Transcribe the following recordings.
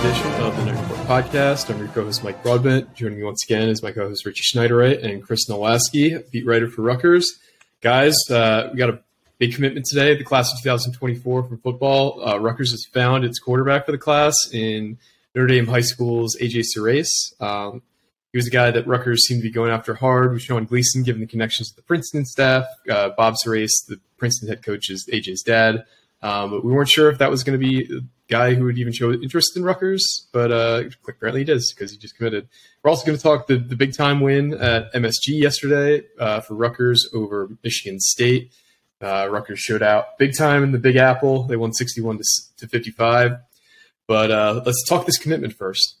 Edition of the Night Report podcast. I'm your co-host Mike Broadbent. Joining me once again is my co-host Richie Schneiderite and Chris Nalwasky, beat writer for Rutgers. Guys, we got a big commitment today. The class of 2024 from football. Rutgers has found its quarterback for the class in Notre Dame High School's AJ Surace. He was the guy that Rutgers seemed to be going after hard with Sean Gleason, given the connections to the Princeton staff. Bob Surace, the Princeton head coach, is AJ's dad. But we weren't sure if that was going to be a guy who would even show interest in Rutgers, but apparently he does because he just committed. We're also going to talk the big-time win at MSG yesterday for Rutgers over Michigan State. Rutgers showed out big time in the Big Apple. They won 61-55. But let's talk this commitment first.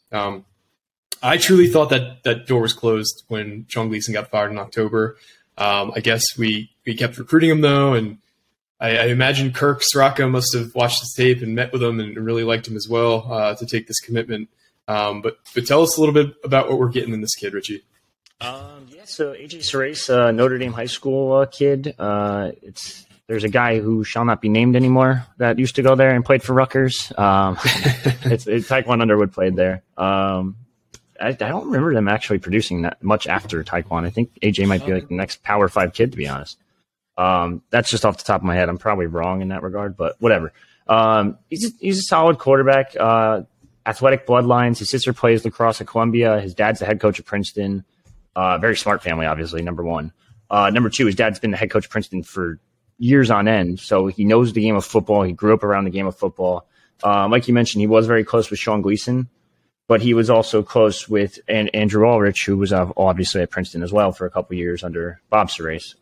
I truly thought that door was closed when Sean Gleason got fired in October. I guess we kept recruiting him, though, and I imagine Kirk Ciarrocca must have watched this tape and met with him and really liked him as well to take this commitment. But tell us a little bit about what we're getting in this kid, Richie. So AJ Surace, Notre Dame High School kid. There's a guy who shall not be named anymore that used to go there and played for Rutgers. It's Tyquan Underwood played there. I don't remember them actually producing that much after Tyquan. I think AJ might be like the next Power 5 kid, to be honest. That's just off the top of my head. I'm probably wrong in that regard, but whatever. He's a solid quarterback, athletic bloodlines. His sister plays lacrosse at Columbia. His dad's the head coach of Princeton. Very smart family, obviously, number one. Number two, his dad's been the head coach of Princeton for years on end, so he knows the game of football. He grew up around the game of football. Like you mentioned, he was very close with Sean Gleason, but he was also close with Andrew Ulrich, who was obviously at Princeton as well for a couple years under Bob Surace.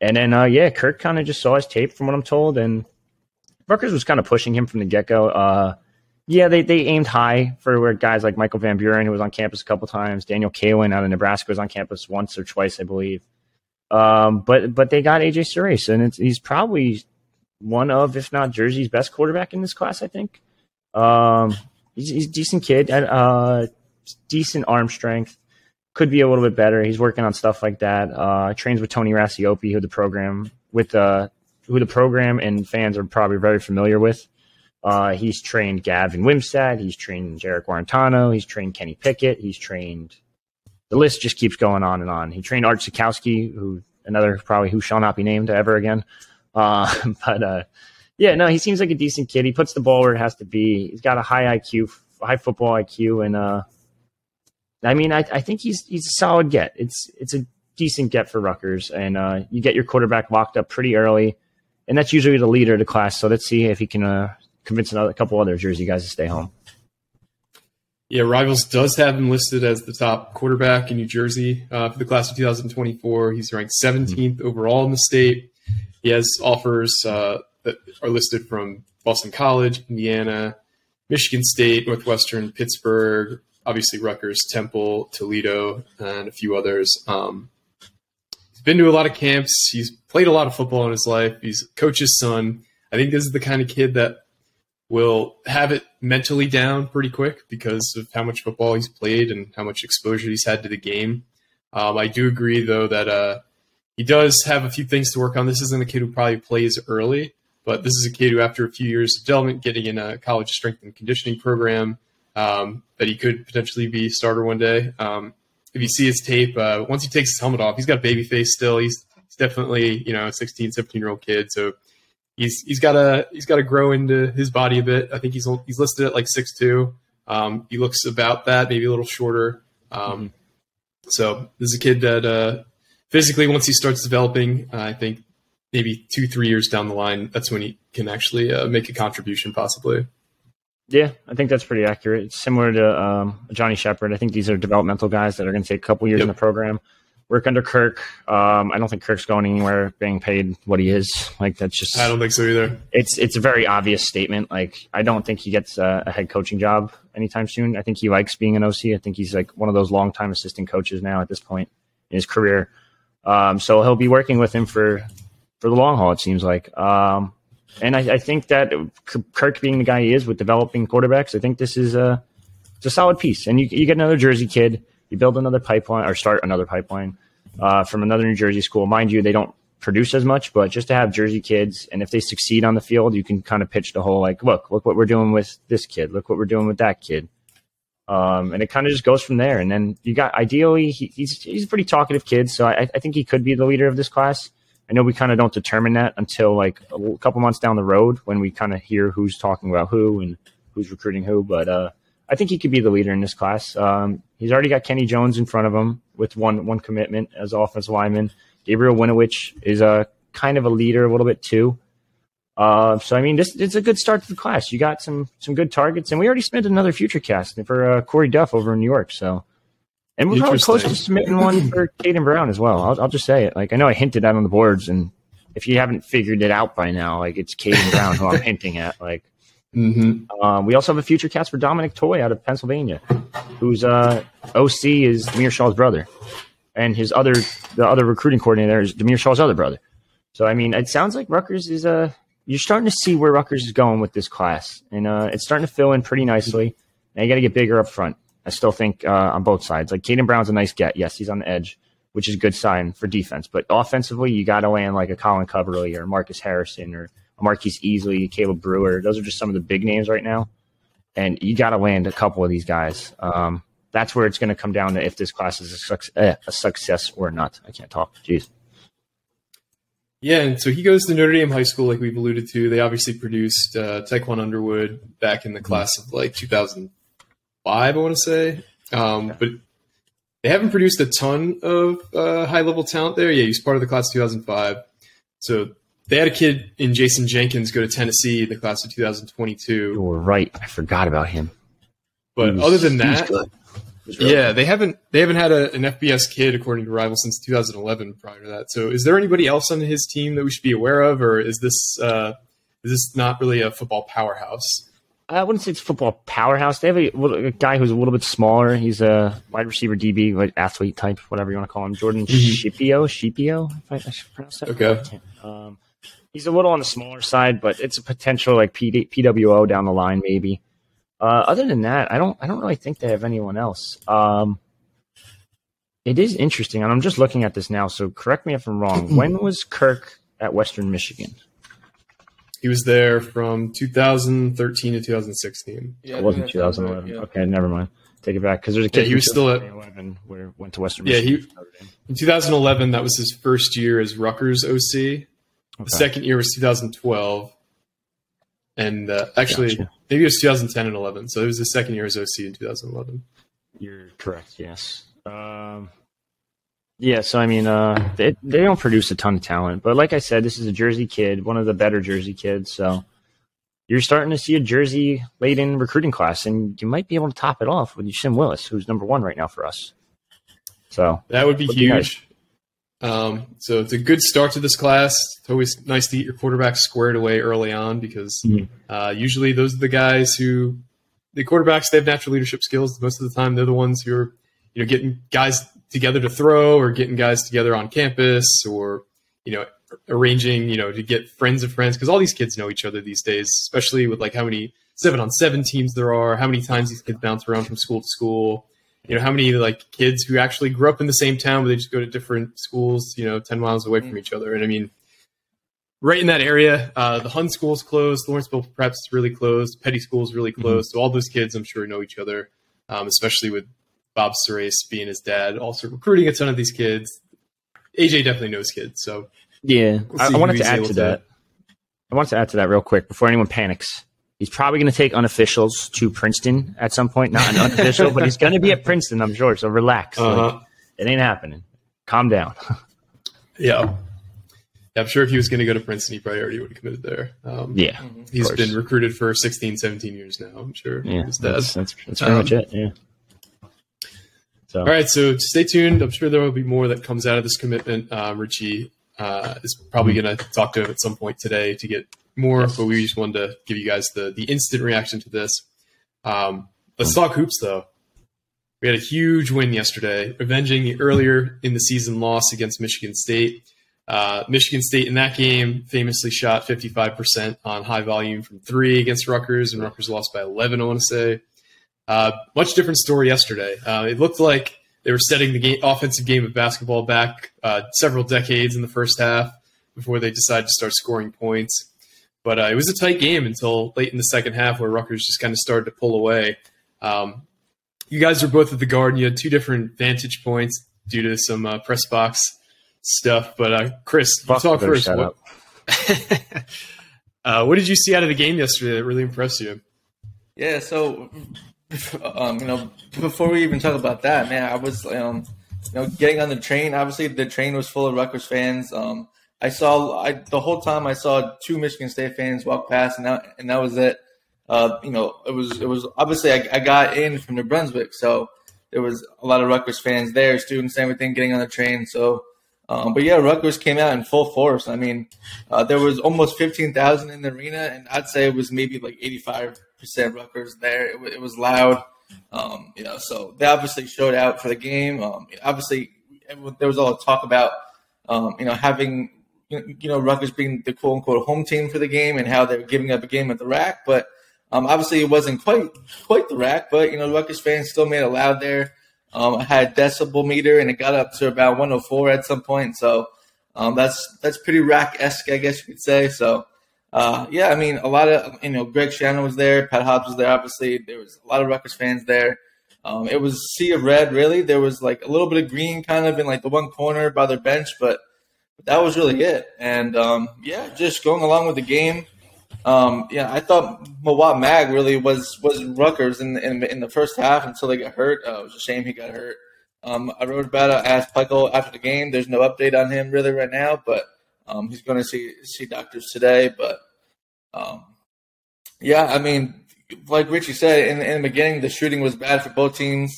And then, Kirk kind of just saw his tape from what I'm told, and Rutgers was kind of pushing him from the get-go. They aimed high for where guys like Michael Van Buren, who was on campus a couple times, Daniel Kalen out of Nebraska was on campus once or twice, I believe. But they got AJ Surace, and he's probably one of, if not Jersey's best quarterback in this class, I think. He's a decent kid, decent arm strength. Could be a little bit better. He's working on stuff like that. Trains with Tony Rassiope, who the program and fans are probably very familiar with. He's trained Gavin Wimsatt. He's trained Jarek Guarantano. He's trained Kenny Pickett. He's trained – the list just keeps going on and on. He trained Art Sikowski, who shall not be named ever again. He seems like a decent kid. He puts the ball where it has to be. He's got a high IQ, high football IQ, and I think he's a solid get. It's a decent get for Rutgers, and you get your quarterback locked up pretty early, and that's usually the leader of the class. So let's see if he can convince a couple other Jersey guys to stay home. Yeah, Rivals does have him listed as the top quarterback in New Jersey for the class of 2024. He's ranked 17th overall in the state. He has offers that are listed from Boston College, Indiana, Michigan State, Northwestern, Pittsburgh, obviously Rutgers, Temple, Toledo, and a few others. He's been to a lot of camps. He's played a lot of football in his life. He's a coach's son. I think this is the kind of kid that will have it mentally down pretty quick because of how much football he's played and how much exposure he's had to the game. I do agree, though, that he does have a few things to work on. This isn't a kid who probably plays early, but this is a kid who, after a few years of development, getting in a college strength and conditioning program, that he could potentially be a starter one day. If you see his tape, once he takes his helmet off, he's got a baby face still. He's definitely, a 16, 17-year-old kid. So he's got to grow into his body a bit. I think he's listed at like 6'2". He looks about that, maybe a little shorter. So this is a kid that physically, once he starts developing, I think maybe 2-3 years down the line, that's when he can actually make a contribution possibly. Yeah, I think that's pretty accurate. It's similar to Johnny Shepherd. I think these are developmental guys that are going to take a couple years in the program. work under Kirk. I don't think Kirk's going anywhere being paid what he is. Like, that's just, I don't think so either. It's a very obvious statement. Like, I don't think he gets a head coaching job anytime soon. I think he likes being an OC. I think he's like one of those longtime assistant coaches now at this point in his career. So he'll be working with him for the long haul, it seems like. And I think that Kirk being the guy he is with developing quarterbacks, I think this is it's a solid piece. And you get another Jersey kid. You build another pipeline or start another pipeline from another New Jersey school. Mind you, they don't produce as much, but just to have Jersey kids, and if they succeed on the field, you can kind of pitch the whole, like, look what we're doing with this kid. Look what we're doing with that kid. And it kind of just goes from there. And then you got, ideally, he's a pretty talkative kid, so I think he could be the leader of this class. I know we kind of don't determine that until like a couple months down the road when we kind of hear who's talking about who and who's recruiting who, but I think he could be the leader in this class. He's already got Kenny Jones in front of him with one commitment as offensive lineman. Gabriel Winovich is a kind of a leader a little bit too. So I mean, it's a good start to the class. You got some good targets, and we already submitted another future cast for Corey Duff over in New York. So, and we're probably close to submitting one for Caden Brown as well. I'll just say it. Like, I know I hinted out on the boards, and if you haven't figured it out by now, like, it's Caden Brown who I'm hinting at. Like. Mm-hmm. We also have a future cast for Dominic Toy out of Pennsylvania, whose OC is Demir Shaw's brother, and the other recruiting coordinator is Demir Shaw's other brother. So I mean, it sounds like Rutgers is you're starting to see where Rutgers is going with this class, and it's starting to fill in pretty nicely. Now you got to get bigger up front. I still think on both sides, like Caden Brown's a nice get. Yes, he's on the edge, which is a good sign for defense. But offensively, you got to land like a Colin Coverly or Marcus Harrison or Marquise Easley, Caleb Brewer. Those are just some of the big names right now. And you got to land a couple of these guys. That's where it's going to come down to if this class is a success or not. I can't talk. Jeez. Yeah, and so he goes to Notre Dame High School, like we've alluded to. They obviously produced Tyquan Underwood back in the class of, like, 2005, I want to say. But they haven't produced a ton of high-level talent there. Yeah, he's part of the class of 2005. So they had a kid in Jason Jenkins go to Tennessee, the class of 2022. You were right. I forgot about him. But other than that, yeah, they haven't had an FBS kid, according to Rival, since 2011 prior to that. So is there anybody else on his team that we should be aware of, or is this not really a football powerhouse? I wouldn't say it's a football powerhouse. They have a guy who's a little bit smaller. He's a wide receiver, DB, like athlete type, whatever you want to call him. Jordan Scipio, if I should pronounce that. Okay. He's a little on the smaller side, but it's a potential like PWO down the line, maybe. Other than that, I don't really think they have anyone else. It is interesting, and I'm just looking at this now, so correct me if I'm wrong. When was Kirk at Western Michigan? He was there from 2013 to 2016. Yeah, it wasn't 2011. Right, yeah. Okay, never mind. Take it back, because there's a kid. Yeah, he was still at 2011 where went to Western Michigan. Yeah, in 2011, that was his first year as Rutgers OC. Okay. The second year was 2012, and gotcha. Maybe it was 2010 and 11. So it was the second year as OC in 2011. You're correct. Yes. Yeah. So I mean, they don't produce a ton of talent, but like I said, this is a Jersey kid, one of the better Jersey kids. So you're starting to see a Jersey laden recruiting class, and you might be able to top it off with Shim Willis, who's #1 right now for us. So that would be huge. Nice. So it's a good start to this class. It's always nice to get your quarterback squared away early on because usually those are the guys who – the quarterbacks, they have natural leadership skills. Most of the time they're the ones who are getting guys together to throw or getting guys together on campus or arranging to get friends of friends because all these kids know each other these days, especially with like how many 7-on-7 teams there are, how many times these kids bounce around from school to school. How many like kids who actually grew up in the same town, but they just go to different schools, 10 miles away from each other. And I mean, right in that area, the Hun school's closed, Lawrenceville Prep's really closed, Petty school's really closed. So all those kids, I'm sure, know each other, especially with Bob Surace being his dad, also recruiting a ton of these kids. AJ definitely knows kids. So yeah, I wanted to add to that. I wanted to add to that real quick before anyone panics. He's probably going to take unofficials to Princeton at some point. Not an unofficial, but he's going to be at Princeton, I'm sure. So relax. Like, it ain't happening. Calm down. Yeah. I'm sure if he was going to go to Princeton, he probably already would have committed there. Yeah. He's been recruited for 16, 17 years now, I'm sure. Yeah, that's pretty much it. Yeah. So. All right, so stay tuned. I'm sure there will be more that comes out of this commitment. Richie is probably going to talk to him at some point today to get more, but we just wanted to give you guys the instant reaction to this. Let's talk hoops, though. We had a huge win yesterday, avenging the earlier in the season loss against Michigan State. Michigan State in that game famously shot 55% on high volume from three against Rutgers, and Rutgers lost by 11, I want to say. Much different story yesterday. It looked like they were setting the game, offensive game of basketball back several decades in the first half before they decided to start scoring points. But it was a tight game until late in the second half where Rutgers just kind of started to pull away. You guys were both at the Garden. You had two different vantage points due to some press box stuff. But Chris, you talk first. What did you see out of the game yesterday that really impressed you? Yeah, so before we even talk about that, man, I was getting on the train. Obviously, the train was full of Rutgers fans. The whole time I saw two Michigan State fans walk past, and that was it. It was obviously I got in from New Brunswick, so there was a lot of Rutgers fans there, students, everything getting on the train. So, but yeah, Rutgers came out in full force. I mean, there was almost 15,000 in the arena, and I'd say it was maybe like 85% Rutgers there. It was loud, so they obviously showed out for the game. Obviously, there was all the talk about, having, Rutgers being the quote unquote home team for the game and how they were giving up a game at the rack, but. Obviously, it wasn't quite the rack, but, Rutgers fans still made it loud there. I had a decibel meter, and it got up to about 104 at some point. So that's pretty rack-esque, I guess you could say. So, a lot of, Greg Shannon was there. Pat Hobbs was there, obviously. There was a lot of Rutgers fans there. It was a sea of red, really. There was, a little bit of green kind of in, the one corner by their bench, but that was really it. And, just going along with the game. I thought Mawot Mag really was Rutgers in the first half until they got hurt. It was a shame he got hurt. I wrote about it. I asked Pico after the game. There's no update on him really right now, but he's going to see doctors today. But, like Richie said, in the beginning, the shooting was bad for both teams.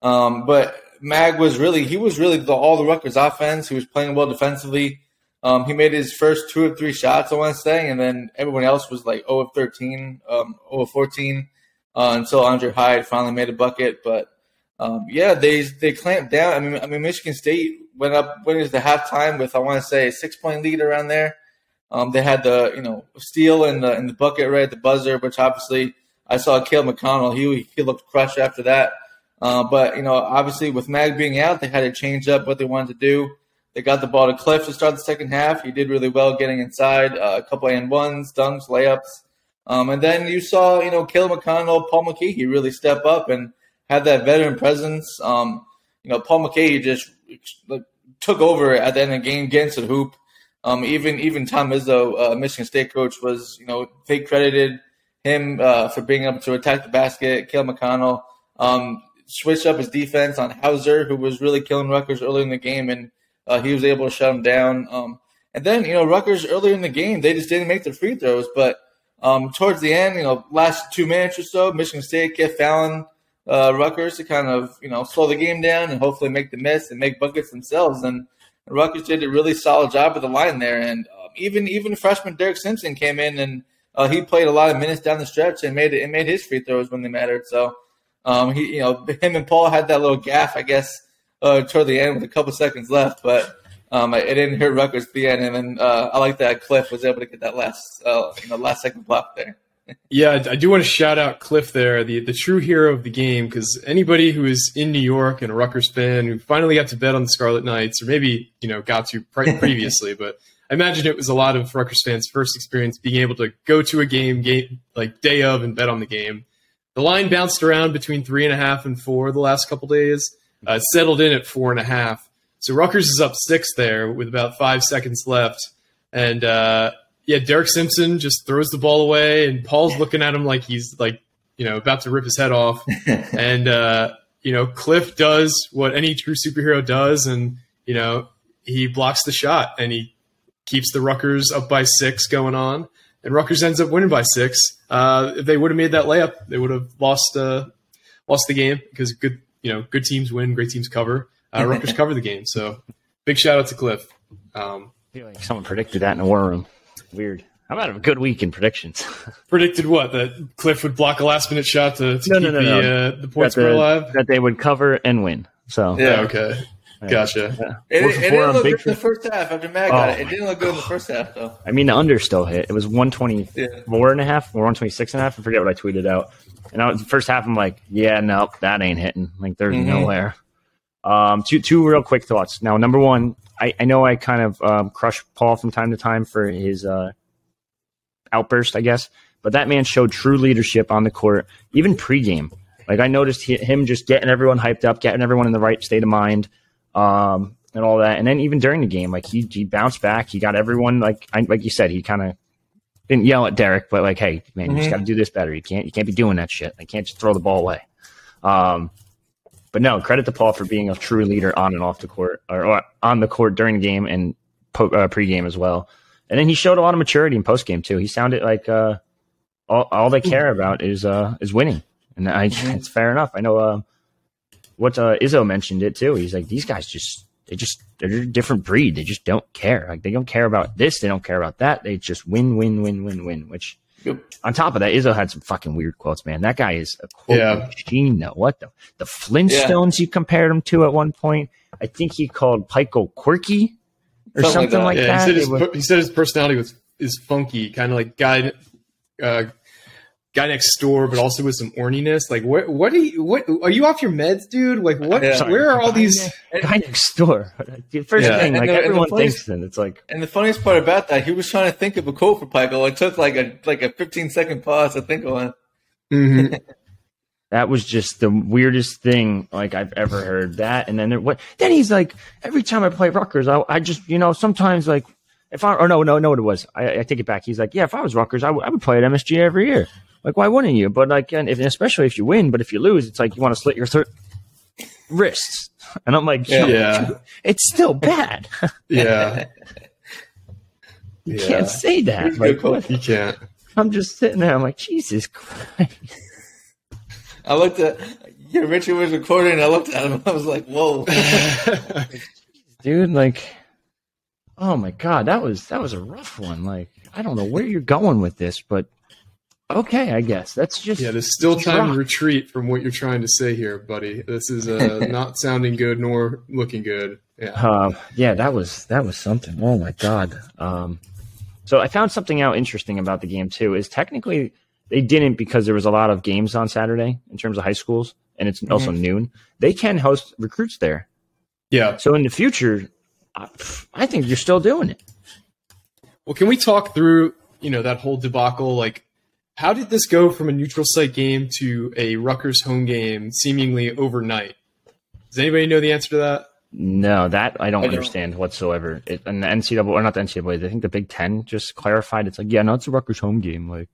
But Mag was really – he was really all the Rutgers offense. He was playing well defensively. He made his first 2 of 3 shots, I want to say, and then everyone else was 0 of 13, 0 of 14, until Aundre Hyatt finally made a bucket. But, they clamped down. I mean, Michigan State went into the halftime with, I want to say, a 6-point lead around there. They had the, steal in the bucket right at the buzzer, which obviously I saw Caleb McConnell. He looked crushed after that. Obviously with Mag being out, they had to change up what they wanted to do. They got the ball to Cliff to start the second half. He did really well getting inside, a couple and-ones, dunks, layups. And then you saw, Caleb McConnell, Paul McKee, he really step up and had that veteran presence. Paul McKee just took over at the end of the game, getting to the hoop. Even Tom Izzo, Michigan State coach, was, they credited him for being able to attack the basket. Caleb McConnell switched up his defense on Hauser, who was really killing Rutgers early in the game, and he was able to shut him down. And then, Rutgers earlier in the game, they just didn't make the free throws. But towards the end, last 2 minutes or so, Michigan State kept fouling Rutgers to kind of, slow the game down and hopefully make the miss and make buckets themselves. And Rutgers did a really solid job at the line there. And even freshman Derek Simpson came in, and he played a lot of minutes down the stretch and made his free throws when they mattered. So, him and Paul had that little gaffe, I guess, toward the end with a couple seconds left, but it didn't hurt Rutgers at the end. And then I like that Cliff was able to get that last second block there. Yeah, I do want to shout out Cliff there, the true hero of the game, because anybody who is in New York and a Rutgers fan who finally got to bet on the Scarlet Knights, or maybe got to previously, but I imagine it was a lot of Rutgers fans' first experience being able to go to a game like day of and bet on the game. The line bounced around between 3.5 and 4 the last couple days. Settled in at 4.5. So Rutgers is up 6 there with about 5 seconds left. And, Derek Simpson just throws the ball away, and Paul's looking at him like he's, about to rip his head off. And, Cliff does what any true superhero does, and, he blocks the shot, and he keeps the Rutgers up by 6 going on. And Rutgers ends up winning by 6. If they would have made that layup, they would have lost the game because good – you know, good teams win, great teams cover. Rutgers covered the game. So big shout out to Cliff. I feel like someone predicted that in the war room. Weird. I'm out of a good week in predictions. Predicted what? That Cliff would block a last-minute shot to keep the points score alive? That they would cover and win. So yeah, okay. Gotcha. Yeah. It didn't look good in the first half. I've been mad about it. It didn't look good in the first half, though. I mean, the under still hit. It was 124 and a half or 126 and a half. I forget what I tweeted out. And the first half, I'm like, yeah, no, that ain't hitting. Like, there's nowhere. Two real quick thoughts. Now, number one, I know I kind of crush Paul from time to time for his outburst, I guess, but that man showed true leadership on the court, even pregame. Like, I noticed him just getting everyone hyped up, getting everyone in the right state of mind. And all that. And then even during the game, like he bounced back. He got everyone, like you said, he kind of didn't yell at Derek, but like, hey, man, you just got to do this better. You can't be doing that shit. I can't just throw the ball away. But no, credit to Paul for being a true leader on and off the court, or on the court during the game and pregame as well. And then he showed a lot of maturity in postgame too. He sounded like all they care about is winning. And it's fair enough. I know. What Izzo mentioned it too. He's like, these guys they're a different breed. They just don't care. Like, they don't care about this. They don't care about that. They just win. Which, on top of that, Izzo had some fucking weird quotes. Man, that guy is a quote machine. Though, what the Flintstones you compared him to at one point? I think he called Pico quirky or something like that. He said his personality is funky, kind of like guy next door, but also with some orniness. Like, what are you off your meds, dude? Like, what? Sorry, where are all these guy next door? The first thing, like, everyone thinks that it's like. And the funniest part about that, he was trying to think of a quote for Pico. It took like a 15-second pause to think on. Mm-hmm. That was just the weirdest thing like I've ever heard. That, and then then he's like, every time I play Rutgers, I just, you know, sometimes like if I or no, what it was. I take it back. He's like, yeah, if I was Rutgers, I would play at MSG every year. Like, why wouldn't you? But like, and especially if you win, but if you lose, it's like you want to slit your wrists. And I'm like, dude, it's still bad. You can't say that. Like, you can't. I'm just sitting there. I'm like, Jesus Christ. I looked at Richie was recording. And I looked at him. And I was like, whoa, dude. Like, oh my God, that was a rough one. Like, I don't know where you're going with this, but. Okay, I guess that's just there's still time to retreat from what you're trying to say here, buddy. This is not sounding good nor looking good. Yeah, that was something. Oh my God. So I found something out interesting about the game too. Is technically they didn't, because there was a lot of games on Saturday in terms of high schools, and it's also noon. They can host recruits there. Yeah. So in the future, I think you're still doing it. Well, can we talk through that whole debacle? Like, how did this go from a neutral site game to a Rutgers home game seemingly overnight? Does anybody know the answer to that? No, that I don't understand whatsoever. And the NCAA, or not the NCAA, I think the Big Ten just clarified. It's like, yeah, no, it's a Rutgers home game. Like,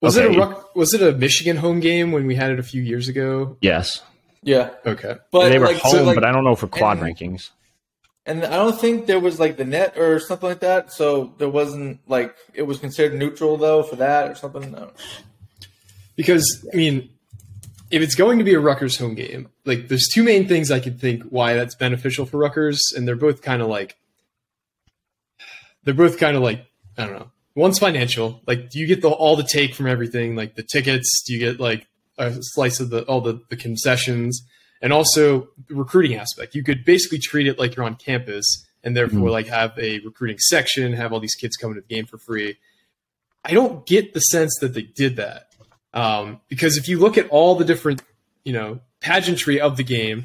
was it a Michigan home game when we had it a few years ago? Yes. Yeah. Okay. But and they were home, but I don't know for quad rankings. And I don't think there was like the net or something like that. So there wasn't like, it was considered neutral though for that or something. No. Because I mean, if it's going to be a Rutgers home game, like there's two main things I could think why that's beneficial for Rutgers. And they're both kind of like, I don't know. One's financial. Like, do you get all the take from everything? Like the tickets, do you get like a slice of all the concessions? And also the recruiting aspect. You could basically treat it like you're on campus and therefore like have a recruiting section, have all these kids coming to the game for free. I don't get the sense that they did that. Because if you look at all the different, pageantry of the game,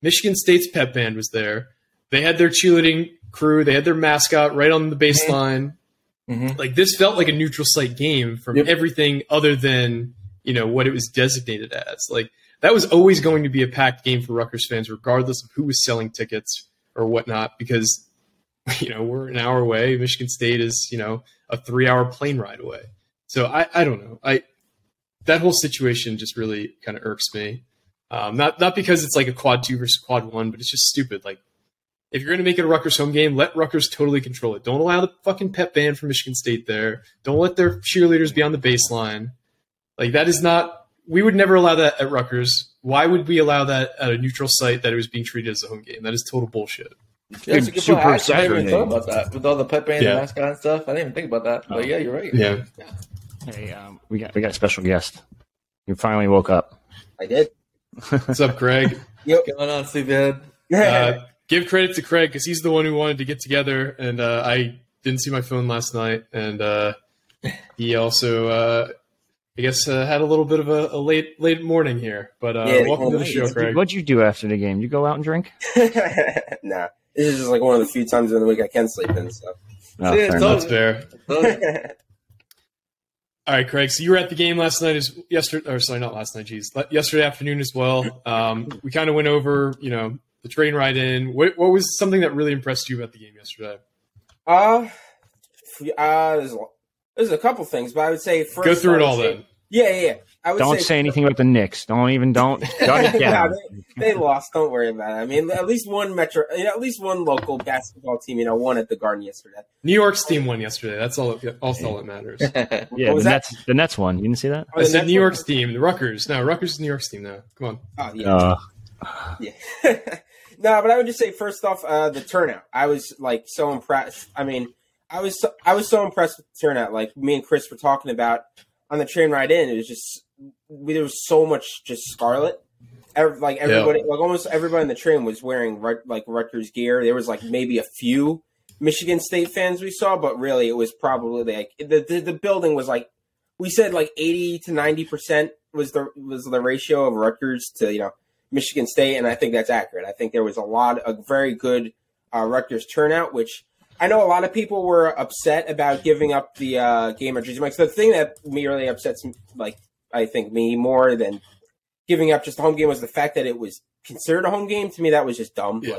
Michigan State's pep band was there. They had their cheerleading crew. They had their mascot right on the baseline. Mm-hmm. Like, this felt like a neutral site game from everything other than, what it was designated as. Like, that was always going to be a packed game for Rutgers fans, regardless of who was selling tickets or whatnot, because, we're an hour away. Michigan State is, a 3-hour plane ride away. So I don't know. That whole situation just really kind of irks me. Not because it's like a quad 2 versus quad 1, but it's just stupid. Like, if you're going to make it a Rutgers home game, let Rutgers totally control it. Don't allow the fucking pep band from Michigan State there. Don't let their cheerleaders be on the baseline. Like, that is not we would never allow that at Rutgers. Why would we allow that at a neutral site that it was being treated as a home game? That is total bullshit. That's a good point. I actually never even thought about that. With all the Pepe and the mascot and stuff, I didn't even think about that. But yeah, you're right. Yeah. Hey, we got a special guest. You finally woke up. I did. What's up, Craig? Yep. What's going on, Steve? Give credit to Craig because he's the one who wanted to get together, and I didn't see my phone last night, and he also, I guess, had a little bit of a late morning here. But welcome to the show, Craig. What'd you do after the game? You go out and drink? Nah, this is just like one of the few times in the week I can sleep in. So that's fair. All right, Craig. So you were at the game last night, yesterday afternoon as well. We kind of went over, the train ride in. What was something that really impressed you about the game yesterday? There's a couple things, but I would say first. Go through it all then. Yeah. Don't say anything about the Knicks. They lost. Don't worry about it. I mean, at least one local basketball team, won at the Garden yesterday. New York's team won yesterday. That's all that matters. Yeah, the Nets won. You didn't see that? I said New York's team. The Rutgers. No, Rutgers is New York's team now. Come on. Oh, yeah. No, but I would just say first off, the turnout. I was so impressed. I mean, I was so impressed with the turnout. Like me and Chris were talking about on the train ride in, it was just there was so much just scarlet. Everybody, almost everybody in the train was wearing Rutgers gear. There was maybe a few Michigan State fans we saw, but really it was probably the building was we said 80% to 90% was the ratio of Rutgers to Michigan State, and I think that's accurate. I think there was a very good Rutgers turnout, which I know a lot of people were upset about giving up the game at Jersey Mike's. The thing that me really upsets, I think me more than giving up just the home game was the fact that it was considered a home game. To me, that was just dumb. Yeah.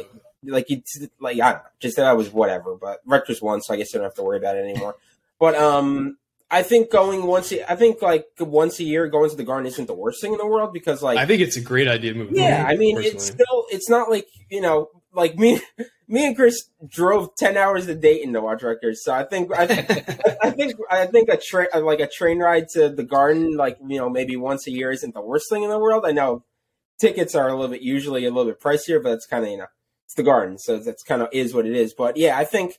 I don't know, just that was whatever. But Rutgers won, so I guess I don't have to worry about it anymore. But I think once a year going to the Garden isn't the worst thing in the world because I think it's a great idea moving forward. Yeah, personally. It's not me and Chris drove 10 hours to Dayton to watch Rutgers. So I think a train ride to the Garden maybe once a year isn't the worst thing in the world. I know tickets are usually a little bit pricier, but it's kind of it's the Garden, so that's kind of is what it is. But yeah, I think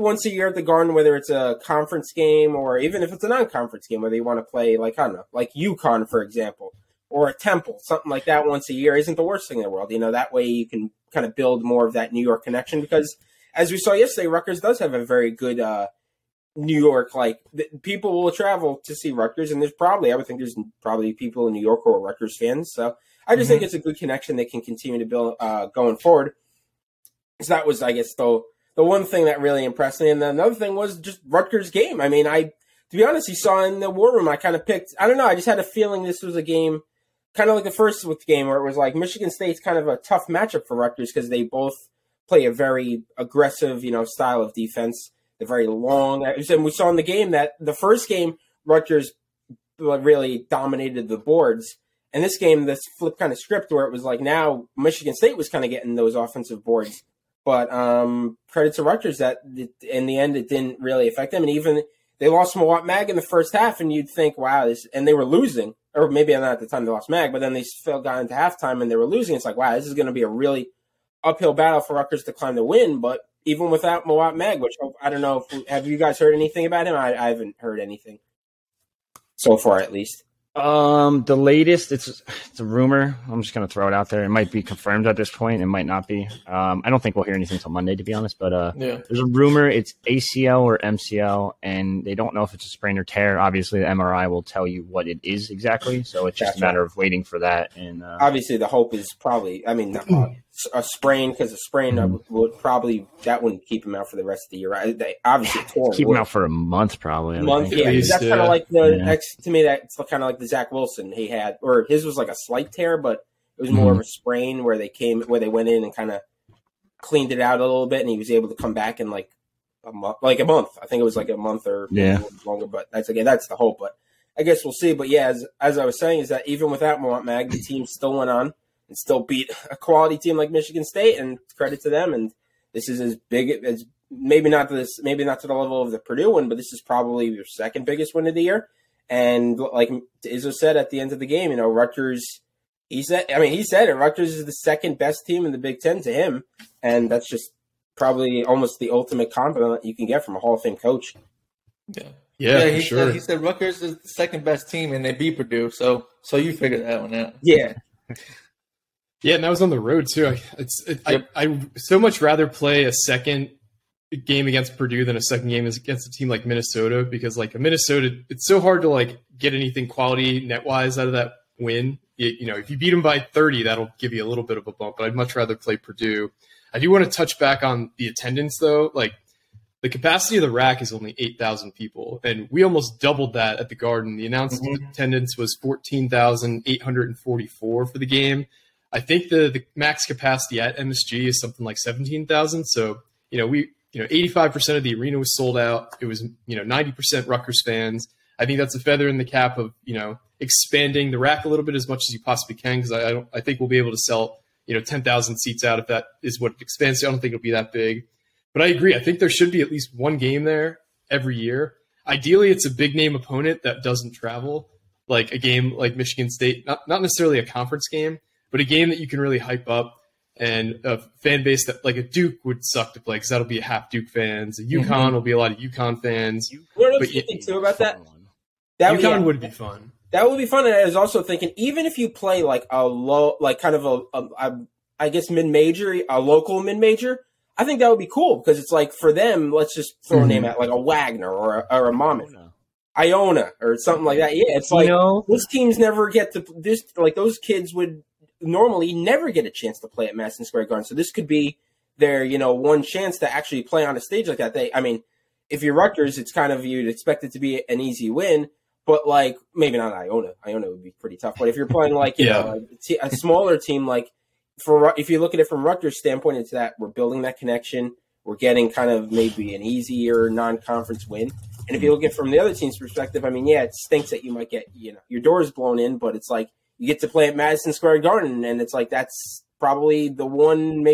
once a year at the Garden, whether it's a conference game or even if it's a non-conference game, whether you want to play UConn, for example, or a Temple, something like that once a year isn't the worst thing in the world. That way you can kind of build more of that New York connection because, as we saw yesterday, Rutgers does have a very good New York. People will travel to see Rutgers, and there's probably people in New York who are Rutgers fans. So I just think it's a good connection they can continue to build going forward. So that was, I guess, though, the one thing that really impressed me. And then another thing was just Rutgers' game. I mean, to be honest, you saw in the war room, I kind of picked. I don't know. I just had a feeling this was a game. Kind of like the first game where it was Michigan State's kind of a tough matchup for Rutgers because they both play a very aggressive, style of defense. They're very long. And we saw in the game that the first game, Rutgers really dominated the boards. And this game, this flip kind of script where it was now Michigan State was kind of getting those offensive boards. But credit to Rutgers that in the end, it didn't really affect them. And even they lost Mawot Mag in the first half, and you'd think, wow, and they were losing. Or maybe not at the time they lost Mag, but then they got into halftime and they were losing. It's wow, this is going to be a really uphill battle for Rutgers to climb the win. But even without Mawot Mag, which I don't know, have you guys heard anything about him? I haven't heard anything so far, at least. The latest, it's a rumor. I'm just going to throw it out there. It might be confirmed at this point. It might not be. I don't think we'll hear anything until Monday, to be honest. But There's a rumor. It's ACL or MCL, and they don't know if it's a sprain or tear. Obviously, the MRI will tell you what it is exactly. So it's just a matter of waiting for that. And obviously, the hope is probably, a sprain because a sprain would probably that wouldn't keep him out for the rest of the year. Keep him out for a month probably. That's kind of like the next to me. That's kind of like the Zach Wilson he had, or his was like a slight tear, but it was more of a sprain where they went in and kind of cleaned it out a little bit, and he was able to come back in like a month. I think it was a month or longer, but that's again that's the hope. But I guess we'll see. But yeah, as I was saying, is that even without Mawot Mag, the team still went on. And still beat a quality team like Michigan State, and credit to them. And this is as big as maybe not to the level of the Purdue one, but this is probably your second biggest win of the year. And like Izzo said at the end of the game, you know, Rutgers, he said it, Rutgers is the second best team in the Big Ten to him. And that's just probably almost the ultimate compliment you can get from a Hall of Fame coach. Yeah, for sure. He said Rutgers is the second best team and they beat Purdue. So you figured that one out. Yeah. Yeah, and that was on the road too. I so much rather play a second game against Purdue than a second game against a team like Minnesota, because like Minnesota, it's so hard to like get anything quality net-wise out of that win. You know, if you beat them by 30, that'll give you a little bit of a bump, but I'd much rather play Purdue. I do want to touch back on the attendance though. Like the capacity of the rack is only 8,000 people, and we almost doubled that at the Garden. The announced attendance was 14,844 for the game. I think the max capacity at MSG is something like 17,000. So, you know, 85% of the arena was sold out. It was, 90% Rutgers fans. I think that's a feather in the cap of, expanding the rack a little bit as much as you possibly can, because I think we'll be able to sell, 10,000 seats out if that is what it expands to. I don't think it'll be that big. But I agree. I think there should be at least one game there every year. Ideally, it's a big-name opponent that doesn't travel, like a game like Michigan State, not necessarily a conference game, but a game that you can really hype up, and a fan base that like a Duke would suck to play, because that'll be half Duke fans. A UConn will be a lot of UConn fans. UConn would be fun. That would be fun. And I was also thinking, even if you play like a low, like kind of I guess mid-major, a local mid-major, I think that would be cool, because it's like for them, let's just throw a name out, like a Wagner or a Monmouth. Iona or something like that. Yeah, it's like those teams never get to this. Like those kids would normally never get a chance to play at Madison Square Garden. So this could be their, one chance to actually play on a stage like that. If you're Rutgers, it's kind of, you'd expect it to be an easy win, but like maybe not Iona. Iona would be pretty tough. But if you're playing like, a smaller team, like if you look at it from Rutgers' standpoint, it's that we're building that connection. We're getting kind of maybe an easier non-conference win. And if you look at it from the other team's perspective, it stinks that you might get, your doors blown in, but it's like, you get to play at Madison Square Garden, and it's like that's probably the one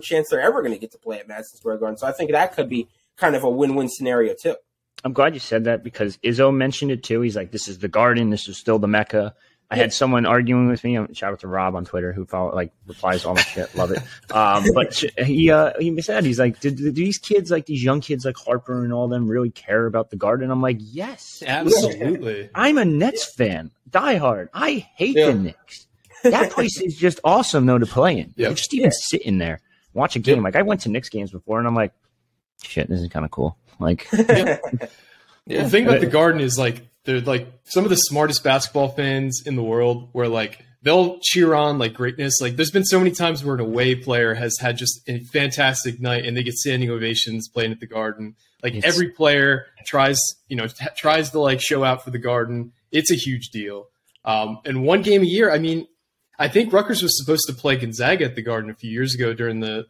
chance they're ever going to get to play at Madison Square Garden. So I think that could be kind of a win-win scenario too. I'm glad you said that, because Izzo mentioned it too. He's like, this is the Garden. This is still the Mecca. I had someone arguing with me. Shout out to Rob on Twitter, who replies to all my shit. Love it. But he said, he's like, do these kids, like these young kids like Harper and all them, really care about the Garden? I'm like, yes. Absolutely. I'm a Nets fan. Diehard. I hate the Knicks. That place is just awesome, though, to play in. Yep. Just even sitting there, watch a game. Like, I went to Knicks games before, and I'm like, shit, this is kind of cool. Like, The thing about the Garden is, like, they're like some of the smartest basketball fans in the world, where like they'll cheer on like greatness. Like there's been so many times where an away player has had just a fantastic night and they get standing ovations playing at the Garden. Like every player tries to like show out for the Garden. It's a huge deal. And one game a year, I think Rutgers was supposed to play Gonzaga at the Garden a few years ago during the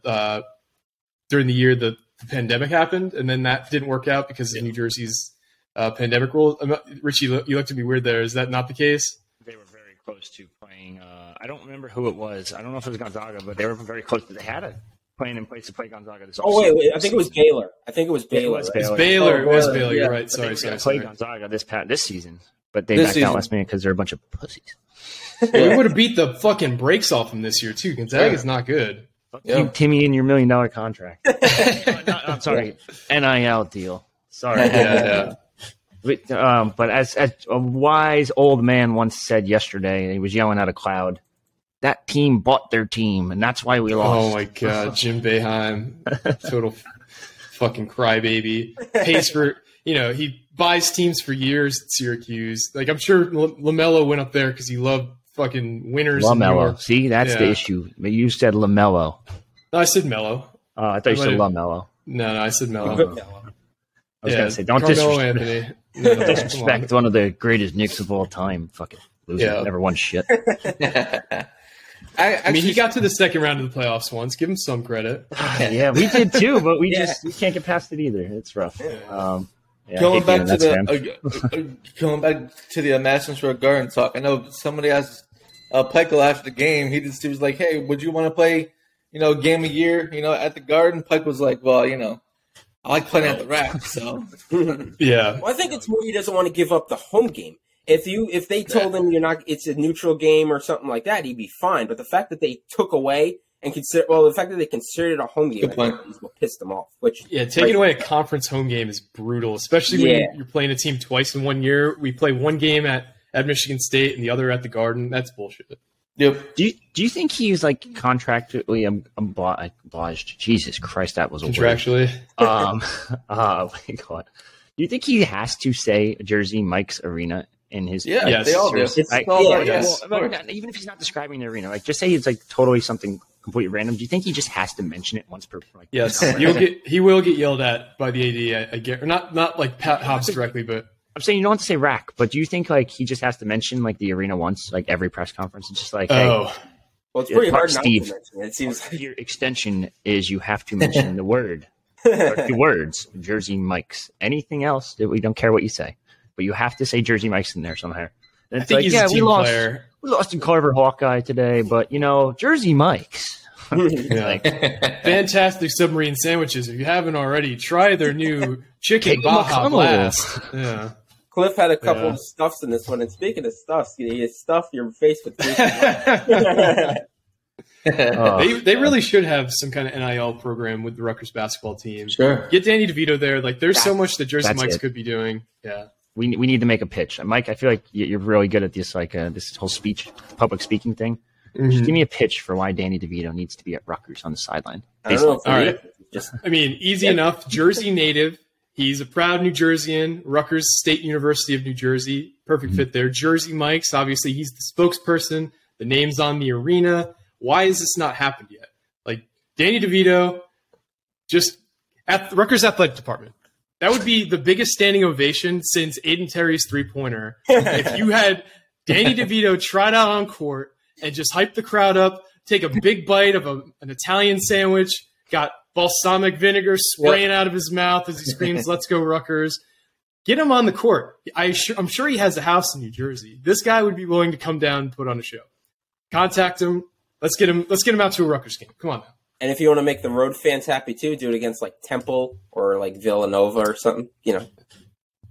year that the pandemic happened. And then that didn't work out because of New Jersey's pandemic rule. Richie, you looked at me weird there. Is that not the case? They were very close to playing. I don't remember who it was. I don't know if it was Gonzaga, but they were very close. They had a plan in place to play Gonzaga this offseason. I think it was Baylor. It was Baylor. You're right. Sorry. They played Gonzaga this season, but they backed out last minute because they're a bunch of pussies. We would have beat the fucking brakes off them this year, too. Gonzaga's not good. You, Timmy, in your $1 million contract. I'm sorry. NIL deal. Sorry. Yeah. But as a wise old man once said yesterday, and he was yelling at a cloud, that team bought their team, and that's why we lost. Oh, my God. Jim Boeheim, total fucking crybaby. Pays for, he buys teams for years at Syracuse. Like, I'm sure LaMelo went up there because he loved fucking winners. LaMelo. See, that's the issue. But you said LaMelo. No, I said Mello. I thought you said LaMelo. No, I said Mello. I was going to say, don't disrespect Anthony. Disrespect one of the greatest Knicks of all time. Fucking loser. Yeah. Never won shit. He got to the second round of the playoffs once. Give him some credit. Yeah, we did too, but we just we can't get past it either. It's rough. Going back to the Madison Square Garden talk, I know somebody asked Pico after the game. He was like, hey, would you want to play, a game a year, at the Garden? Pico was like, well, I like playing at the rack, so. Yeah. Well, I think it's more he doesn't want to give up the home game. If they told him you're not, it's a neutral game or something like that, he'd be fine. But the fact that they took away and considered it a home game, is what pissed them off. Which taking away a conference home game is brutal, especially when you're playing a team twice in 1 year. We play one game at Michigan State and the other at the Garden. That's bullshit. Yep. Do you think he's like contractually obliged? Jesus Christ, that was a word. Contractually. My God. Do you think he has to say Jersey Mike's Arena in his? Yeah, they all do. Even if he's not describing the arena, like just say it's like totally something completely random. Do you think he just has to mention it once per? Like, yes, he will get yelled at by the AD. I get, or not like Pat Hobbs directly, but. I'm saying you don't have to say rack, but do you think like he just has to mention like the arena once, like every press conference? It's just like, it's pretty hard not to mention. It seems like your extension is you have to mention the word, or two words, Jersey Mike's. Anything else that we don't care what you say, but you have to say Jersey Mike's in there somehow. I think like, he's a team player. We lost in Carver Hawkeye today, but you know Jersey Mike's. Fantastic submarine sandwiches. If you haven't already, try their new chicken Baja Blast. Yeah. Cliff had a couple of stuffs in this one, and speaking of stuffs, you stuff your face with They really should have some kind of NIL program with the Rutgers basketball team. Sure. Get Danny DeVito there. Like, there's so much that Jersey Mike's could be doing. Yeah. We need to make a pitch. Mike, I feel like you're really good at this, like this whole speech, public speaking thing. Mm-hmm. Just give me a pitch for why Danny DeVito needs to be at Rutgers on the sideline. All right. Easy enough. Jersey native. He's a proud New Jerseyan, Rutgers State University of New Jersey. Perfect fit there. Jersey Mike's, obviously, he's the spokesperson. The name's on the arena. Why has this not happened yet? Like, Danny DeVito, just at the Rutgers Athletic Department. That would be the biggest standing ovation since Aiden Terry's three-pointer. If you had Danny DeVito tried out on court and just hype the crowd up, take a big bite of an Italian sandwich, got balsamic vinegar spraying out of his mouth as he screams, "Let's go Rutgers." Get him on the court. I'm sure he has a house in New Jersey. This guy would be willing to come down and put on a show. Contact him. Let's get him out to a Rutgers game. Come on now. And if you want to make the road fans happy too, do it against like Temple or like Villanova or something, you know.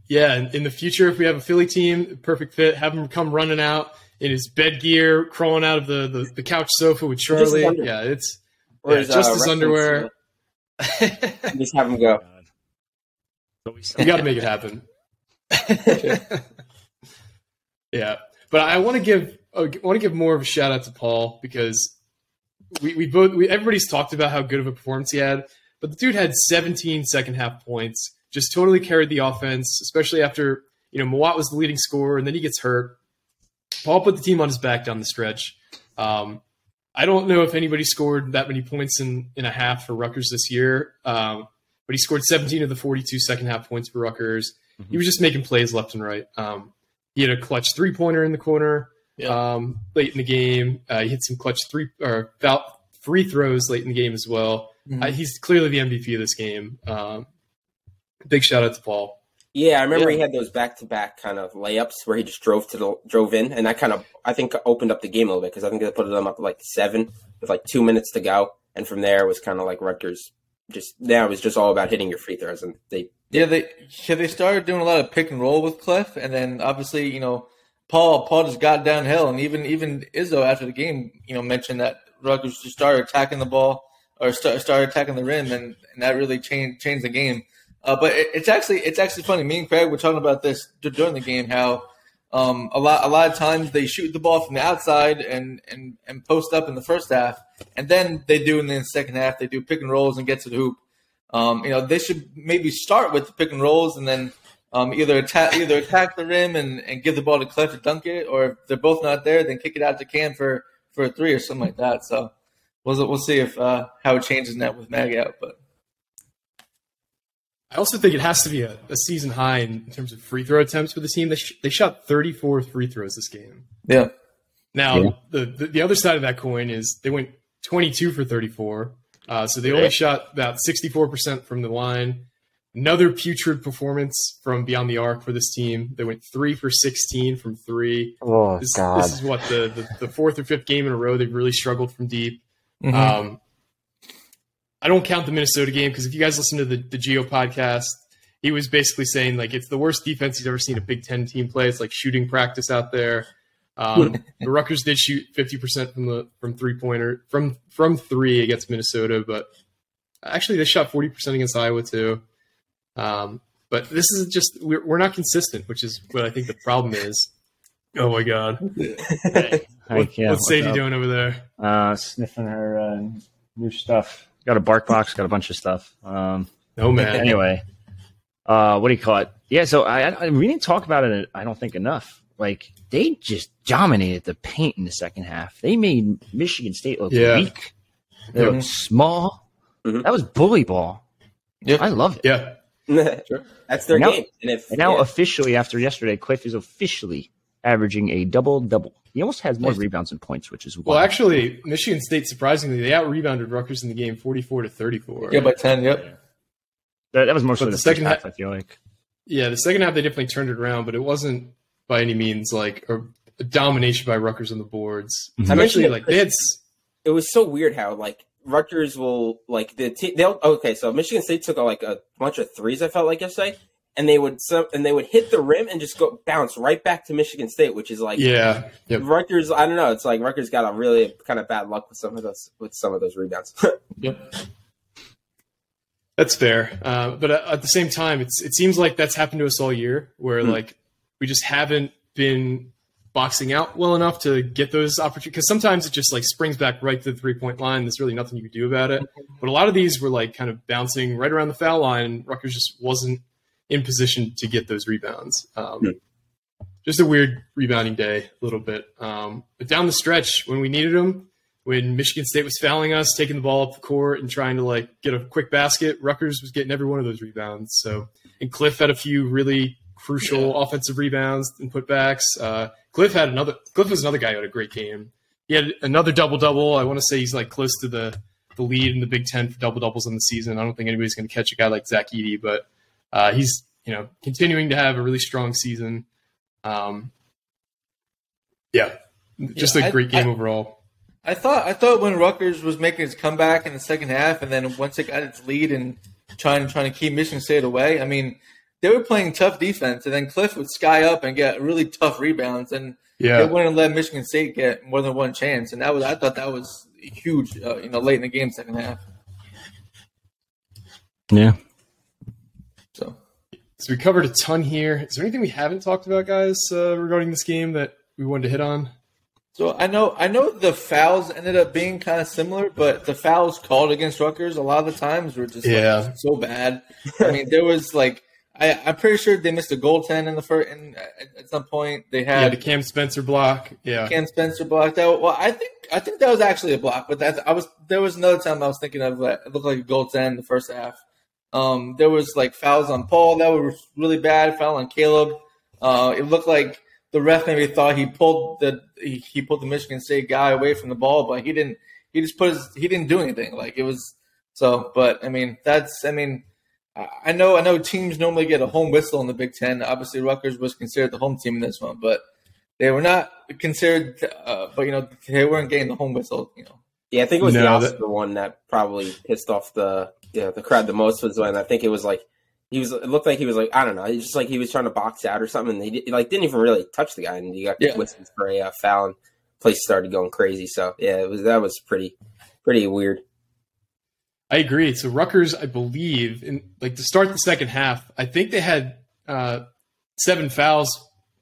Yeah, and in the future, if we have a Philly team, perfect fit, have him come running out in his bed gear, crawling out of the couch sofa with Charlie. Yeah, it's just his underwear. Just have him go. You got to make it happen. Yeah, but I want to give more of a shout out to Paul because everybody's talked about how good of a performance he had, but the dude had 17 second half points. Just totally carried the offense, especially after Mawot was the leading scorer, and then he gets hurt. Paul put the team on his back down the stretch. I don't know if anybody scored that many points in a half for Rutgers this year, but he scored 17 of the 42 second half points for Rutgers. Mm-hmm. He was just making plays left and right. He had a clutch three-pointer in the corner late in the game. He hit some clutch free throws late in the game as well. Mm-hmm. He's clearly the MVP of this game. Big shout-out to Paul. Yeah, I remember he had those back-to-back kind of layups where he just drove in, and that kind of, I think, opened up the game a little bit because I think they put them up at like 7 with like 2 minutes to go, and from there it was kind of like Rutgers it was just all about hitting your free throws, and they they started doing a lot of pick and roll with Cliff, and then obviously Paul just got downhill, and even Izzo after the game mentioned that Rutgers just started attacking the ball or started attacking the rim, and that really changed the game. But it's actually funny. Me and Craig were talking about this during the game. How a lot of times they shoot the ball from the outside and post up in the first half, and then they do in the second half they do pick and rolls and get to the hoop. They should maybe start with the pick and rolls and then either attack the rim and give the ball to Cliff to dunk it, or if they're both not there, then kick it out to Cam for a three or something like that. So we'll see if how it changes that with Mag out, but. I also think it has to be a season high in terms of free throw attempts for the team. They shot 34 free throws this game. Yeah. Now, the other side of that coin is they went 22 for 34. So they only shot about 64% from the line. Another putrid performance from beyond the arc for this team. They went 3 for 16 from three. Oh, God. This is what, the fourth or fifth game in a row they've really struggled from deep. Mm-hmm. I don't count the Minnesota game because if you guys listen to the Geo podcast, he was basically saying, like, it's the worst defense he's ever seen a Big Ten team play. It's like shooting practice out there. The Rutgers did shoot 50% from three against Minnesota, but actually they shot 40% against Iowa too. But this is just, we're not consistent, which is what I think the problem is. Oh my God. Hey, what's Sadie doing over there? Sniffing her new stuff. Got a bark box, got a bunch of stuff. Oh man. Anyway, what do you call it? Yeah. So we didn't talk about it, I don't think, enough. Like, they just dominated the paint in the second half. They made Michigan State look weak. They looked small. Mm-hmm. That was bully ball. Yeah. I love it. Yeah, sure. That's their game. And now officially, after yesterday, Cliff is officially averaging a double-double. He almost has more rebounds and points, which is wild. Well, actually, Michigan State, surprisingly, they out-rebounded Rutgers in the game 44-34. Yeah, by 10, yep. Yeah. That was mostly the second half, I feel like. Yeah, the second half, they definitely turned it around, but it wasn't by any means like a domination by Rutgers on the boards. Mm-hmm. Especially like it was so weird how like Rutgers will like so Michigan State took like a bunch of threes, I felt like yesterday, and they would hit the rim and just go bounce right back to Michigan State, which is like Rutgers. I don't know. It's like Rutgers got a really kind of bad luck with some of those rebounds. Yep. That's fair, but at the same time, it seems like that's happened to us all year, where like. We just haven't been boxing out well enough to get those opportunities. Because sometimes it just like springs back right to the 3-point line. There's really nothing you could do about it. But a lot of these were like kind of bouncing right around the foul line, and Rutgers just wasn't in position to get those rebounds. Just a weird rebounding day, a little bit. But down the stretch, when we needed them, when Michigan State was fouling us, taking the ball up the court and trying to like get a quick basket, Rutgers was getting every one of those rebounds. So, and Cliff had a few really crucial offensive rebounds and putbacks. Cliff was another guy who had a great game. He had another double-double. I want to say he's like close to the lead in the Big Ten for double-doubles in the season. I don't think anybody's going to catch a guy like Zach Edey, but he's continuing to have a really strong season. Great game overall. I thought when Rutgers was making his comeback in the second half, and then once it got its lead and trying to keep Michigan State away, I mean, they were playing tough defense, and then Cliff would sky up and get really tough rebounds, and they wouldn't let Michigan State get more than one chance. And I thought that was huge, late in the game, second half. Yeah. So we covered a ton here. Is there anything we haven't talked about, guys, regarding this game that we wanted to hit on? So I know the fouls ended up being kind of similar, but the fouls called against Rutgers a lot of the times were just so bad. I mean, there was like. I'm pretty sure they missed a goaltend at some point. They had the Cam Spencer block. Yeah, Cam Spencer block. I think that was actually a block, but there was another time I was thinking of that it looked like a goaltend the first half. There was like fouls on Paul that were really bad. Foul on Caleb. It looked like the ref maybe thought he pulled the Michigan State guy away from the ball, but he didn't. He just he didn't do anything. Like it was so. But I mean I know teams normally get a home whistle in the Big Ten. Obviously, Rutgers was considered the home team in this one, but they were not considered they weren't getting the home whistle, Yeah, I think it was the Oscar one that probably pissed off the crowd the most was when I think it was like it looked like he was like, I don't know, he just like he was trying to box out or something, and he like didn't even really touch the guy, and he got whistles for a foul, and place started going crazy. So, yeah, that was pretty weird. I agree. So Rutgers, I believe, to start the second half, I think they had 7 fouls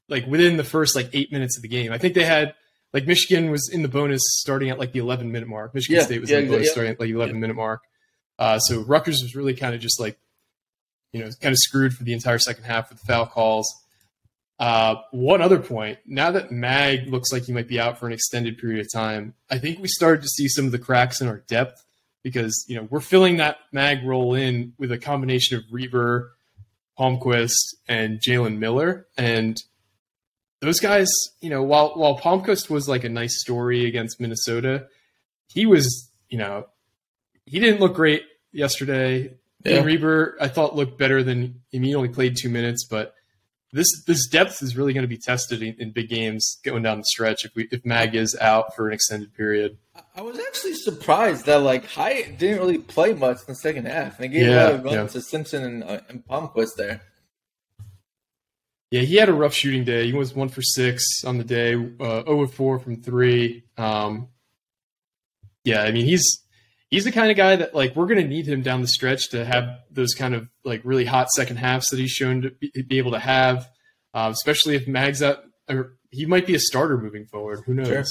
like within the first 8 minutes of the game. I think they had Michigan was in the bonus starting at the 11-minute mark. Michigan State was in the bonus starting at the 11-minute mark. So Rutgers was really kind of just kind of screwed for the entire second half with the foul calls. One other point, now that Mag looks like he might be out for an extended period of time, I think we started to see some of the cracks in our depth. Because, we're filling that Mag role in with a combination of Reber, Palmquist, and Jalen Miller. And those guys, while Palmquist was a nice story against Minnesota, he was, he didn't look great yesterday. Yeah. And Reber, I thought, looked better than he only played 2 minutes, but this depth is really going to be tested in big games going down the stretch if Mag is out for an extended period. I was actually surprised that Hyatt didn't really play much in the second half. They gave a run to Simpson and Palmquist there. Yeah, he had a rough shooting day. He was 1-for-6 on the day, 0-for-4 from 3. He's the kind of guy that we're going to need him down the stretch to have those kind of really hot second halves that he's shown to be able to have, especially if Mag's out. Or he might be a starter moving forward. Who knows? Sure.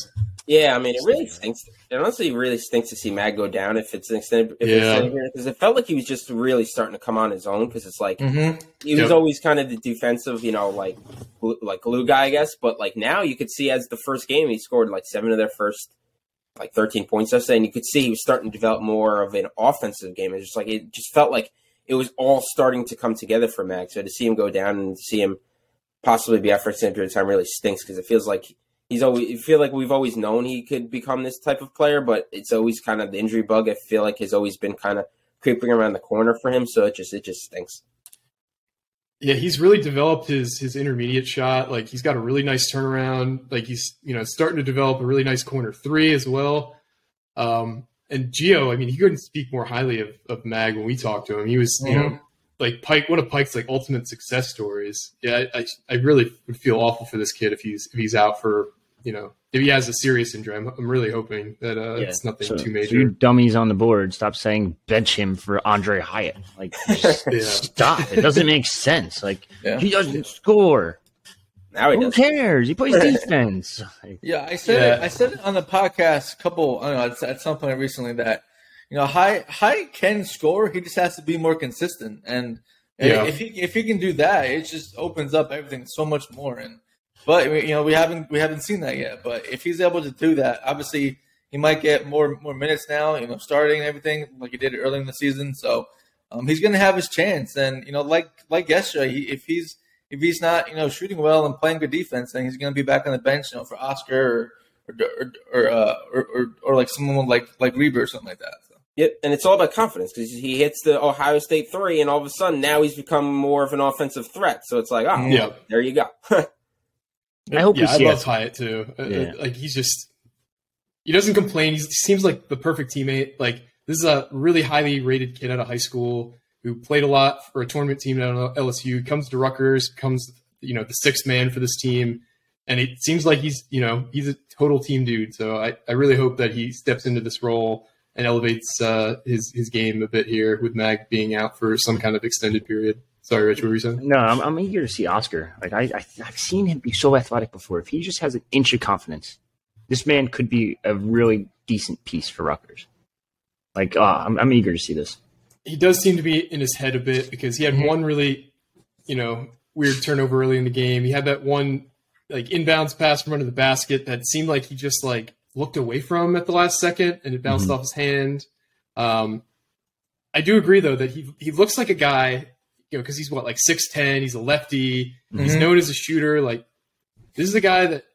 Yeah, I mean, it really stinks. It honestly really stinks to see Mag go down if it's an extended period, because it felt like he was just really starting to come on his own, because it's he was always kind of the defensive, glue guy, I guess. But now you could see as the first game he scored 7 of their first 13 points, I say, and you could see he was starting to develop more of an offensive game. It's just it just felt like it was all starting to come together for Mag. So to see him go down and to see him possibly be out for a period of time really stinks, because it feels like we've always known he could become this type of player, but it's always kind of the injury bug, I feel like, has always been kind of creeping around the corner for him. So it just stinks. Yeah, he's really developed his intermediate shot. He's got a really nice turnaround. He's starting to develop a really nice corner three as well. And Gio, I mean, he couldn't speak more highly of Mag when we talked to him. He was, Pike. One of Pike's ultimate success stories. Yeah, I really would feel awful for this kid if he's out for if he has a serious injury. I'm really hoping that it's nothing too major. You dummies on the board, stop saying bench him for Aundre Hyatt. Stop. It doesn't make sense. He doesn't score. Now Who cares? He plays defense. I said it on the podcast at some point recently that Hyatt can score. He just has to be more consistent. And if he can do that, it just opens up everything so much more. But we haven't seen that yet. But if he's able to do that, obviously he might get more minutes now. Starting and everything like he did early in the season. So he's going to have his chance. And like yesterday, if he's not shooting well and playing good defense, then he's going to be back on the bench for Oscar or someone like Reber or something like that. So. Yep, and it's all about confidence, because he hits the Ohio State 3, and all of a sudden now he's become more of an offensive threat. So it's there you go. I love Hyatt too. Yeah. He's just – he doesn't complain. He seems like the perfect teammate. This is a really highly rated kid out of high school who played a lot for a tournament team at LSU, comes to Rutgers, becomes, the sixth man for this team. And it seems like he's a total team dude. So I really hope that he steps into this role and elevates his game a bit here with Mag being out for some kind of extended period. Sorry, Rich, what were you saying? No, I'm eager to see Oscar. I've seen him be so athletic before. If he just has an inch of confidence, this man could be a really decent piece for Rutgers. I'm eager to see this. He does seem to be in his head a bit, because he had one really, weird turnover early in the game. He had that one inbounds pass from under the basket that seemed like he just looked away from at the last second, and it bounced off his hand. I do agree though that he looks like a guy. Because he's 6'10", he's a lefty, he's known as a shooter. This is a guy that,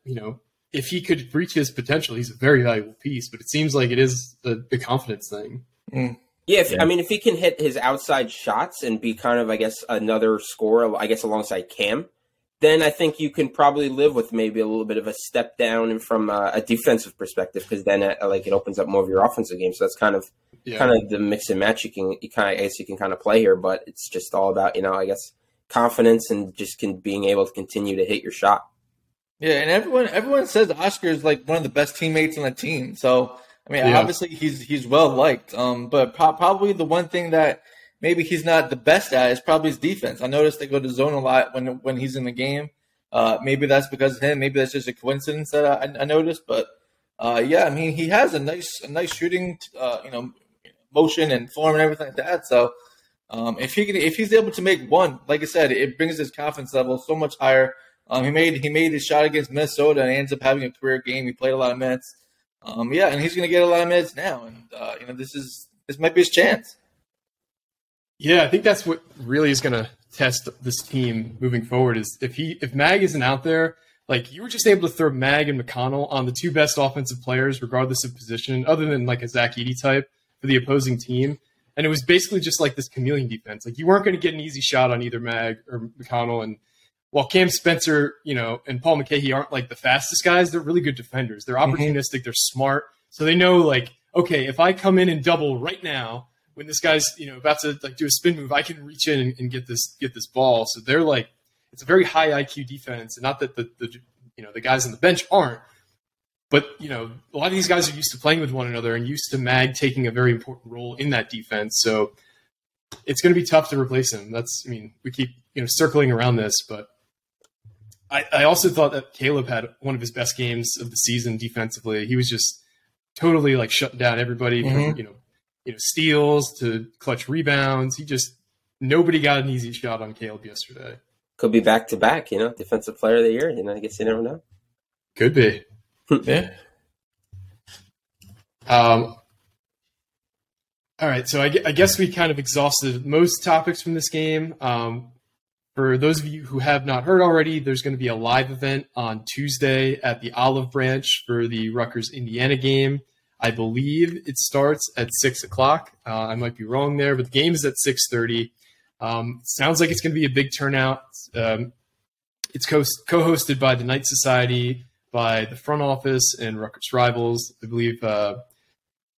if he could reach his potential, he's a very valuable piece, but it seems like it is the confidence thing. Mm. Yeah, if he can hit his outside shots and be kind of, another scorer, alongside Cam, then I think you can probably live with maybe a little bit of a step down from a defensive perspective, because then it opens up more of your offensive game. So that's kind of the mix and match you can play here, but it's just all about, confidence and just being able to continue to hit your shot. Yeah. And everyone says Oscar is one of the best teammates on the team. So, obviously he's well liked, but probably the one thing that maybe he's not the best at is probably his defense. I noticed they go to zone a lot when he's in the game. Maybe that's because of him. Maybe that's just a coincidence that I noticed, but he has a nice shooting, motion and form and everything like that. So if he's able to make one, like I said, it brings his confidence level so much higher. He made his shot against Minnesota and ends up having a career game. He played a lot of minutes. And he's going to get a lot of minutes now. And this might be his chance. Yeah, I think that's what really is going to test this team moving forward. Is if Mag isn't out there, you were just able to throw Mag and McConnell on the two best offensive players, regardless of position, other than a Zach Edey type, for the opposing team. And it was basically just this chameleon defense. You weren't going to get an easy shot on either Mag or McConnell. And while Cam Spencer, you know, and Paul McKee aren't like the fastest guys, they're really good defenders. They're opportunistic. Mm-hmm. They're smart. So they know, like, okay, if I come in and double right now, when this guy's, you know, about to like do a spin move, I can reach in and get this ball. So they're like, it's a very high IQ defense, and not that the guys on the bench aren't, but you know, a lot of these guys are used to playing with one another and used to Mag taking a very important role in that defense. So it's going to be tough to replace him. We keep, you know, circling around this, but I also thought that Caleb had one of his best games of the season defensively. He was just totally like shutting down everybody from, you know, steals to clutch rebounds. Nobody got an easy shot on Caleb yesterday. Could be back-to-back, you know, defensive player of the year. You know, I guess you never know. Could be. Yeah. All right, so I guess we kind of exhausted most topics from this game. For those of you who have not heard already, there's going to be a live event on Tuesday at the Olive Branch for the Rutgers-Indiana game. I believe it starts at 6 o'clock. I might be wrong there, but the game is at 6:30. Sounds like it's going to be a big turnout. It's co-hosted by the Knight Society, by the front office, and Rutgers Rivals. I believe Night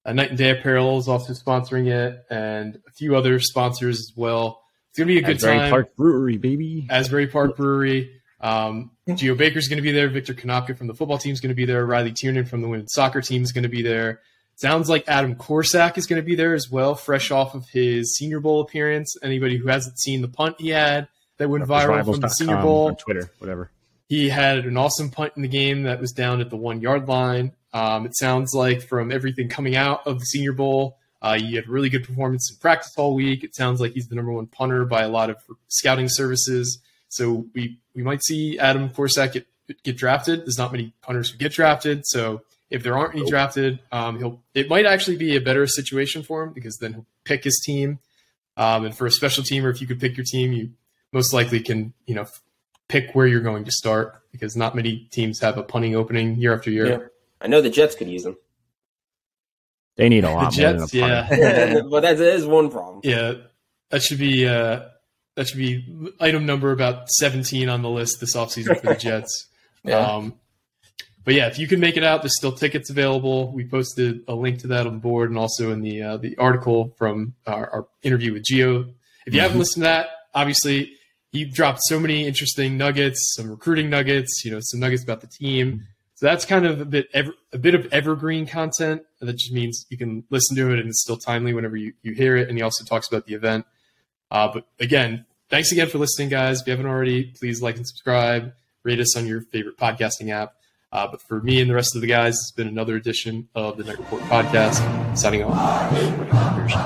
and Day Apparel is also sponsoring it, and a few other sponsors as well. It's going to be a good time. Asbury Park Brewery, baby. Asbury Park Brewery. Gio Baker's going to be there. Victor Konopka from the football team is going to be there. Riley Tiernan from the women's soccer team is going to be there. Sounds like Adam Korsak is going to be there as well, fresh off of his Senior Bowl appearance. Anybody who hasn't seen the punt he had that went viral from the Senior Bowl. On Twitter, whatever. He had an awesome punt in the game that was down at the 1-yard line. It sounds like from everything coming out of the Senior Bowl, he had really good performance in practice all week. It sounds like he's the number one punter by a lot of scouting services. So we might see Adam Korsak get drafted. There's not many punters who get drafted, so if there aren't any drafted, it might actually be a better situation for him, because then he'll pick his team. And for a special teamer, if you could pick your team, you most likely can, you know, pick where you're going to start, because not many teams have a punting opening year after year. Yeah. I know the Jets could use him. They need a lot the more Jets, than a punter. Yeah. Well, that is one problem. Yeah, that should be item number about 17 on the list this offseason for the Jets. Yeah. But yeah, if you can make it out, there's still tickets available. We posted a link to that on the board and also in the article from our interview with Gio. If you haven't listened to that, obviously he dropped so many interesting nuggets, some recruiting nuggets, you know, some nuggets about the team. So that's kind of a bit of evergreen content. That just means you can listen to it and it's still timely whenever you hear it. And he also talks about the event. But again, thanks again for listening, guys. If you haven't already, please like and subscribe. Rate us on your favorite podcasting app. But for me and the rest of the guys, it's been another edition of the Night Report Podcast. Signing off.